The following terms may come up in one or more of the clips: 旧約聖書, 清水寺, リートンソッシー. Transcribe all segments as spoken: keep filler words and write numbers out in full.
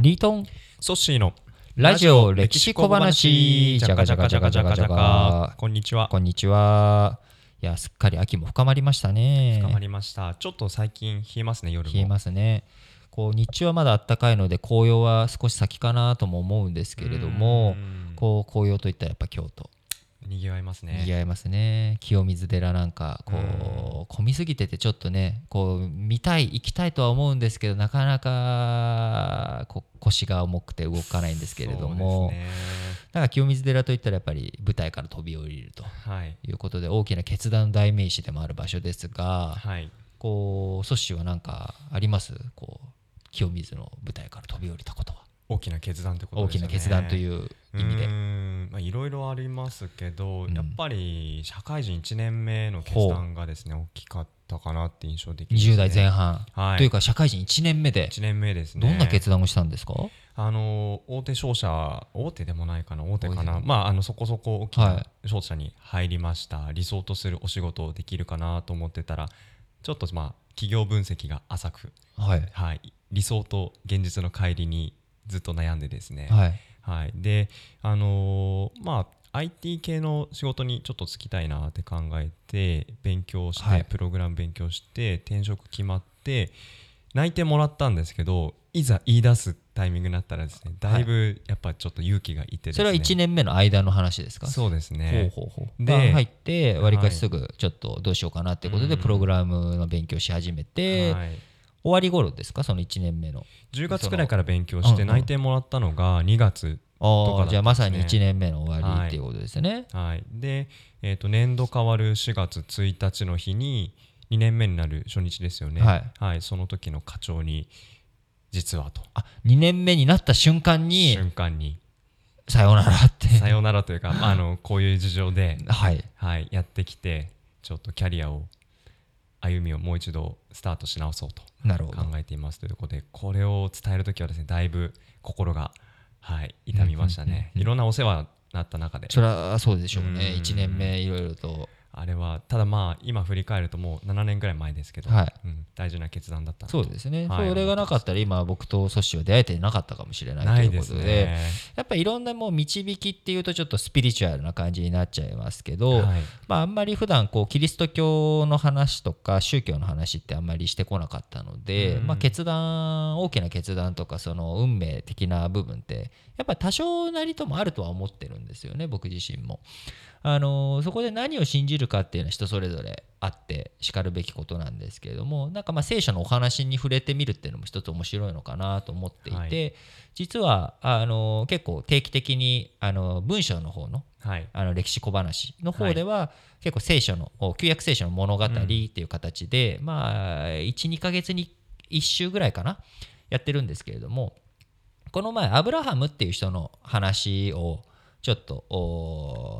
リートンソッシーのラジオ歴史小話。じゃがじゃがじゃがじゃがじゃが。こんにちは。こんにちは。いや、すっかり秋も深まりましたね。深まりました。ちょっと最近冷えますね、夜も。冷えますね。こう日中はまだ暖かいので紅葉は少し先かなとも思うんですけれども、こう紅葉といったらやっぱ京都。賑わいますね。賑わいますね。清水寺なんかこう混みすぎててちょっとね、こう見たい行きたいとは思うんですけど、なかなかこ腰が重くて動かないんですけれども、そうですね、なんか清水寺といったらやっぱり舞台から飛び降りるということで、はい、大きな決断の代名詞でもある場所ですが、はい、こうソッシーは何かあります？こう清水の舞台から飛び降りたことは。大きな決断ってことですよね。大きな決断という意味で、まあ、いろいろありますけど、うん、やっぱり社会人いちねんめの決断がですね大きかったかなって印象的ですね。にじゅうだいぜんはん、はい、というか社会人いちねんめで。いちねんめですね。どんな決断をしたんですか？あの大手商社、大手でもないかな、大手かな、まあ、あのそこそこ大きな商社に入りました、はい、理想とするお仕事をできるかなと思ってたら、ちょっとまあ企業分析が浅く、はいはい、理想と現実の乖離にずっと悩んでですね、はいはい、で、あのーまあ、アイティー 系の仕事にちょっと就きたいなって考えて勉強して、はい、プログラム勉強して転職決まって内定もらったんですけど、いざ言い出すタイミングになったらですね、だいぶやっぱちょっと勇気がいってですね、はい、それはいちねんめの間の話ですか？そうですね。ほうほうほう。で入ってわりかしすぐちょっとどうしようかなってことで、はい、プログラムの勉強し始めて、はい、終わり頃ですか？そのいちねんめのじゅうがつくらいから勉強して内定もらったのがにがつとかだったんですね。じゃあまさにいちねんめの終わりっていうことですね。はい、はい、で、えーと、年度変わるしがつついたちの日ににねんめになる初日ですよね、はいはい、その時の課長に実はと、あ、にねんめになった瞬間に瞬間にさようならってさようならというか、まあ、あのこういう事情で、はいはい、やってきてちょっとキャリアを歩みをもう一度スタートし直そうと考えていますということで、これを伝えるときはですねだいぶ心が、はい、痛みましたね、うんうんうんうん、いろんなお世話になった中で。それはそうでしょうね。ういちねんめいろいろとあれは。ただまあ今振り返るともうななねんぐらい前ですけど、はいうん、大事な決断だったなと。そうですね、はい、それがなかったら今僕とソッシーは出会えてなかったかもしれないということ で, で、ね、やっぱりいろんなもう導きっていうとちょっとスピリチュアルな感じになっちゃいますけど、はいまあ、あんまり普段こうキリスト教の話とか宗教の話ってあんまりしてこなかったので、うんまあ、決断大きな決断とかその運命的な部分ってやっぱり多少なりともあるとは思ってるんですよね、僕自身も。あのそこで何を信じるかっていうのは人それぞれあってしかるべきことなんですけれども、なんかまあ聖書のお話に触れてみるっていうのも一つ面白いのかなと思っていて、はい、実はあの結構定期的にあの文章の方の、はい、あの歴史小話の方では、はい、結構聖書の旧約聖書の物語っていう形で、うん、まあ いちにかげつにいっ週ぐらいかなやってるんですけれども、この前アブラハムっていう人の話をちょっと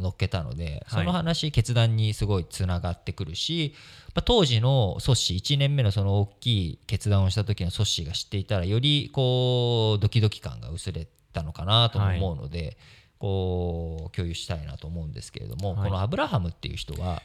乗っけたので、その話、はい、決断にすごいつながってくるし、まあ、当時のソッシーいちねんめ の, その大きい決断をした時のソッシーが知っていたらよりこうドキドキ感が薄れたのかなと思うので、はい、こう共有したいなと思うんですけれども、はい、このアブラハムっていう人は、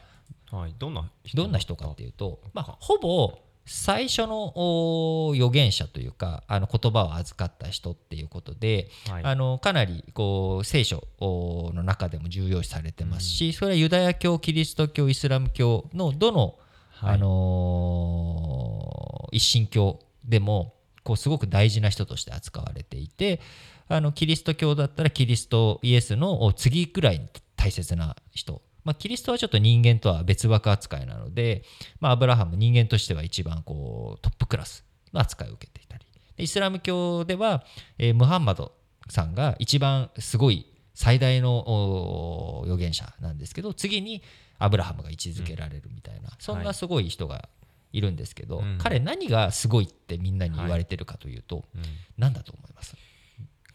はい、どんな人どんな人かっていうと、まあ、ほぼ最初の預言者というかあの言葉を預かった人っていうことで、はい、あのかなりこう聖書の中でも重要視されてますし、うん、それはユダヤ教、キリスト教、イスラム教のどの、はい、あの一神教でもこうすごく大事な人として扱われていて、あのキリスト教だったらキリストイエスの次くらいに大切な人、まあ、キリストはちょっと人間とは別枠扱いなので、まあ、アブラハム人間としては一番こうトップクラスの扱いを受けていたり、イスラム教では、えー、ムハンマドさんが一番すごい最大の預言者なんですけど、次にアブラハムが位置づけられるみたいな、うん、そんなすごい人がいるんですけど、はい、彼何がすごいってみんなに言われてるかというと、はいうん、何だと思います？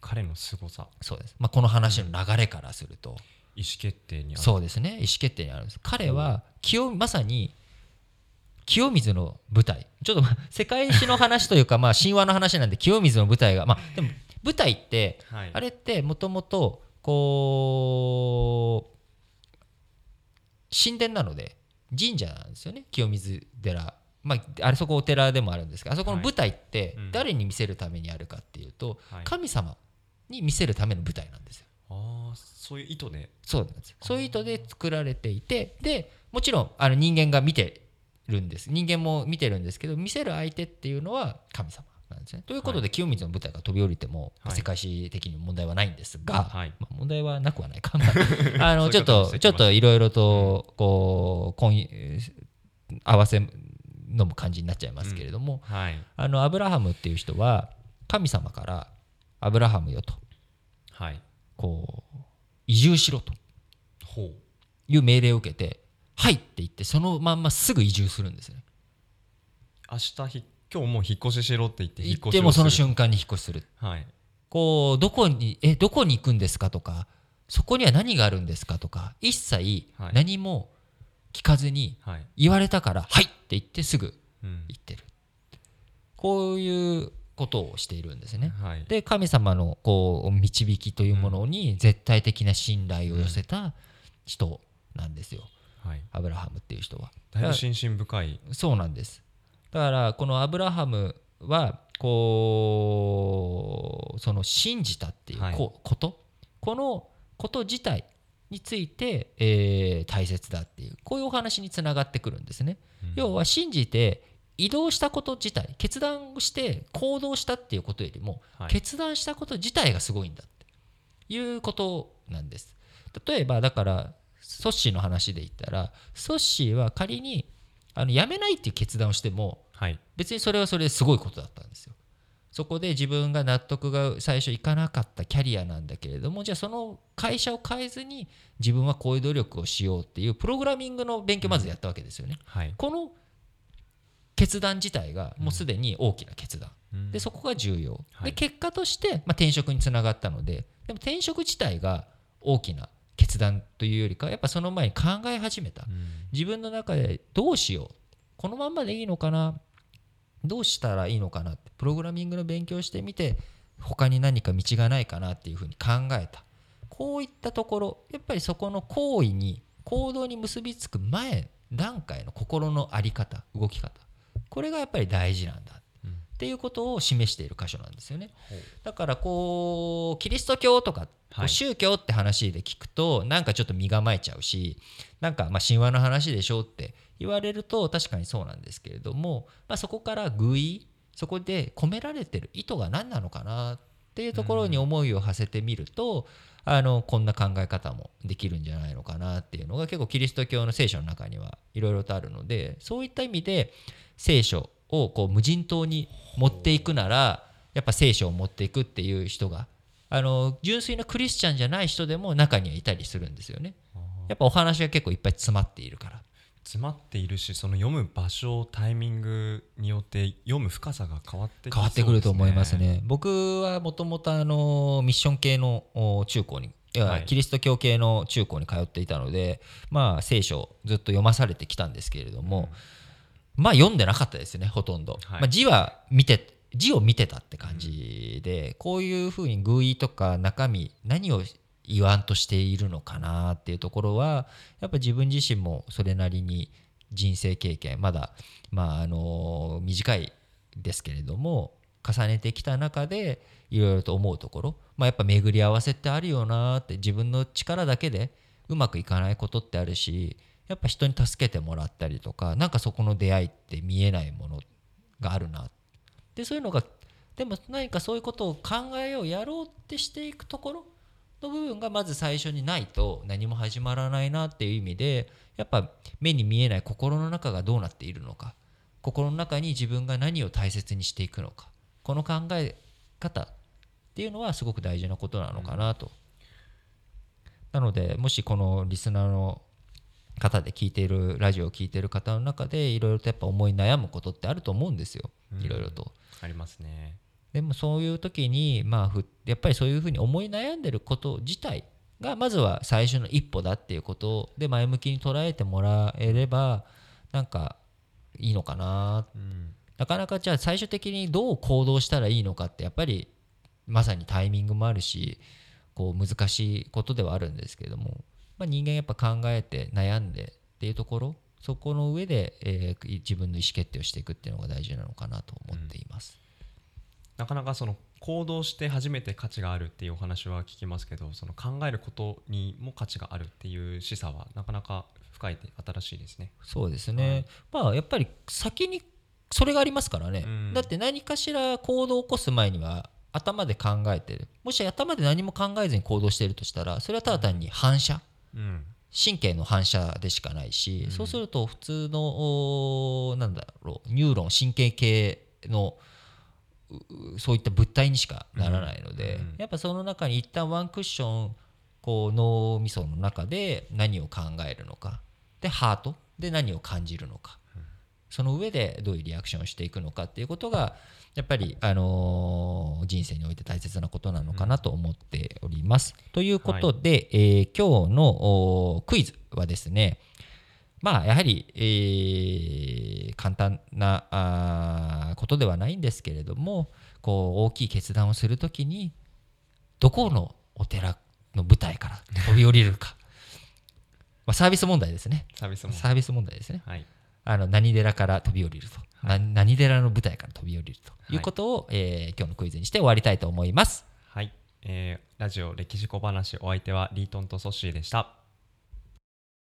彼の凄さ。そうです、まあ、この話の流れからすると、うん意思決定にある。そうですね、意思決定にあるんです。彼は清まさに清水の舞台、ちょっと、まあ、世界史の話というかまあ神話の話なんで清水の舞台が、まあ、でも舞台って、はい、あれってもともとこう神殿なので神社なんですよね。清水寺まあ、あれそこお寺でもあるんですけど、あそこの舞台って誰に見せるためにあるかっていうと、はい、神様に見せるための舞台なんですよ。ああ、そういう意図で。そうなんです。そういう意図で作られていて、でもちろんあの人間が見てるんです。人間も見てるんですけど、見せる相手っていうのは神様なんですね。ということで、はい、清水の舞台が飛び降りても、はい、世界史的に問題はないんですが、はい、まあ、問題はなくはないかあのちょっとちょっといろいろとこうこう合わせ飲む感じになっちゃいますけれども、うん、はい、あのアブラハムっていう人は神様からアブラハムよと、はい、こう移住しろという命令を受けて、はいって言って、そのまんますぐ移住するんですね。明日ひ今日もう引っ越ししろって言って引っ越しをする。言ってもその瞬間に引っ越しする、はい、こうどこにえどこに行くんですかとか、そこには何があるんですかとか、一切何も聞かずに、言われたからはい、はいって言ってすぐ行ってる、うん、こういうことをしているんですね、はい、で神様のこう導きというものに絶対的な信頼を寄せた人なんですよ、うん、はい、アブラハムっていう人はだいぶ信心深い。そうなんです。だからこのアブラハムはこうその信じたっていうこと、はい、このこと自体について、えー、大切だっていう、こういうお話につながってくるんですね、うん、要は信じて移動したこと自体、決断をして行動したっていうことよりも、はい、決断したこと自体がすごいんだっていうことなんです。例えばだからソッシーの話で言ったら、ソッシーは仮にあの辞めないっていう決断をしても、はい、別にそれはそれですごいことだったんですよ。そこで自分が納得が最初いかなかったキャリアなんだけれども、じゃあその会社を変えずに自分はこういう努力をしようっていうプログラミングの勉強をまずやったわけですよね、うん、はい、この決断自体がもうすでに大きな決断、うん、でそこが重要、はい、で結果として、まあ、転職につながったので、でも転職自体が大きな決断というよりか、やっぱその前に考え始めた、うん、自分の中でどうしよう、このまんまでいいのかな、どうしたらいいのかなって、プログラミングの勉強してみて他に何か道がないかなっていうふうに考えた、こういったところ、やっぱりそこの行為に行動に結びつく前段階の心の在り方、動き方、これがやっぱり大事なんだっていうことを示している箇所なんですよね、うん、だからこうキリスト教とか宗教って話で聞くと、なんかちょっと身構えちゃうし、なんかまあ神話の話でしょって言われると確かにそうなんですけれども、まあそこから具意、そこで込められてる意図が何なのかなっていうところに思いを馳せてみると、あのこんな考え方もできるんじゃないのかなっていうのが結構キリスト教の聖書の中にはいろいろとあるので、そういった意味で聖書をこう無人島に持っていくなら、やっぱ聖書を持っていくっていう人が、あの純粋なクリスチャンじゃない人でも中にはいたりするんですよね。やっぱお話が結構いっぱい詰まっているから、詰まっているし、その読む場所、タイミングによって読む深さが変わってきそうですね。変わってくると思いますね。僕はもともとミッション系の中高に、はい、キリスト教系の中高に通っていたので、まあ聖書ずっと読まされてきたんですけれども、うん、まあ読んでなかったですね、ほとんど、はい、まあ、字は見て字を見てたって感じで、うん、こういうふうに具意とか中身、何を言わんとしているのかなっていうところは、やっぱ自分自身もそれなりに人生経験、まだまああの短いですけれども重ねてきた中でいろいろと思うところ、まあやっぱ巡り合わせってあるよなって、自分の力だけでうまくいかないことってあるし、やっぱ人に助けてもらったりとか、なんかそこの出会いって見えないものがあるな、でそういうのが、でも何かそういうことを考えよう、やろうってしていくところの部分がまず最初にないと何も始まらないなっていう意味で、やっぱ目に見えない心の中がどうなっているのか、心の中に自分が何を大切にしていくのか、この考え方っていうのはすごく大事なことなのかなと、うん、なのでもしこのリスナーの方で聞いている、ラジオを聞いている方の中でいろいろとやっぱ思い悩むことってあると思うんですよ、いろいろと、うん、ありますね。でもそういう時に、まあ、やっぱりそういうふうに思い悩んでること自体がまずは最初の一歩だっていうことで前向きに捉えてもらえればなんかいいのかな、うん、なかなかじゃあ最終的にどう行動したらいいのかってやっぱりまさにタイミングもあるしこう難しいことではあるんですけども、まあ、人間やっぱ考えて悩んでっていうところそこの上で、えー、自分の意思決定をしていくっていうのが大事なのかなと思っています、うん、なかなかその行動して初めて価値があるっていうお話は聞きますけど、その考えることにも価値があるっていう示唆はなかなか深いで新しいですね。そうですね、はい、まあやっぱり先にそれがありますからね、うん、だって何かしら行動を起こす前には頭で考えてる、もし頭で何も考えずに行動しているとしたらそれはただ単に反射、うん、神経の反射でしかないし、そうすると普通のなんだろうニューロン神経系のそういった物体にしかならないので、やっぱその中に一旦ワンクッションこう脳みその中で何を考えるのかで、ハートで何を感じるのか、その上でどういうリアクションをしていくのかっていうことがやっぱり、あのー、人生において大切なことなのかなと思っております、うん、ということで、はい、えー、今日のクイズはですね、まあやはり、えー、簡単なことではないんですけれども、こう大きい決断をするときにどこのお寺の舞台から飛び降りるかまあサービス問題ですね、サービス問題、サービス問題ですね、はい、あの何寺から飛び降りると、はい、何寺の舞台から飛び降りるということを、はい、えー、今日のクイズにして終わりたいと思います。はい、えー、ラジオ歴史小話、お相手はリートンとソッシーでした。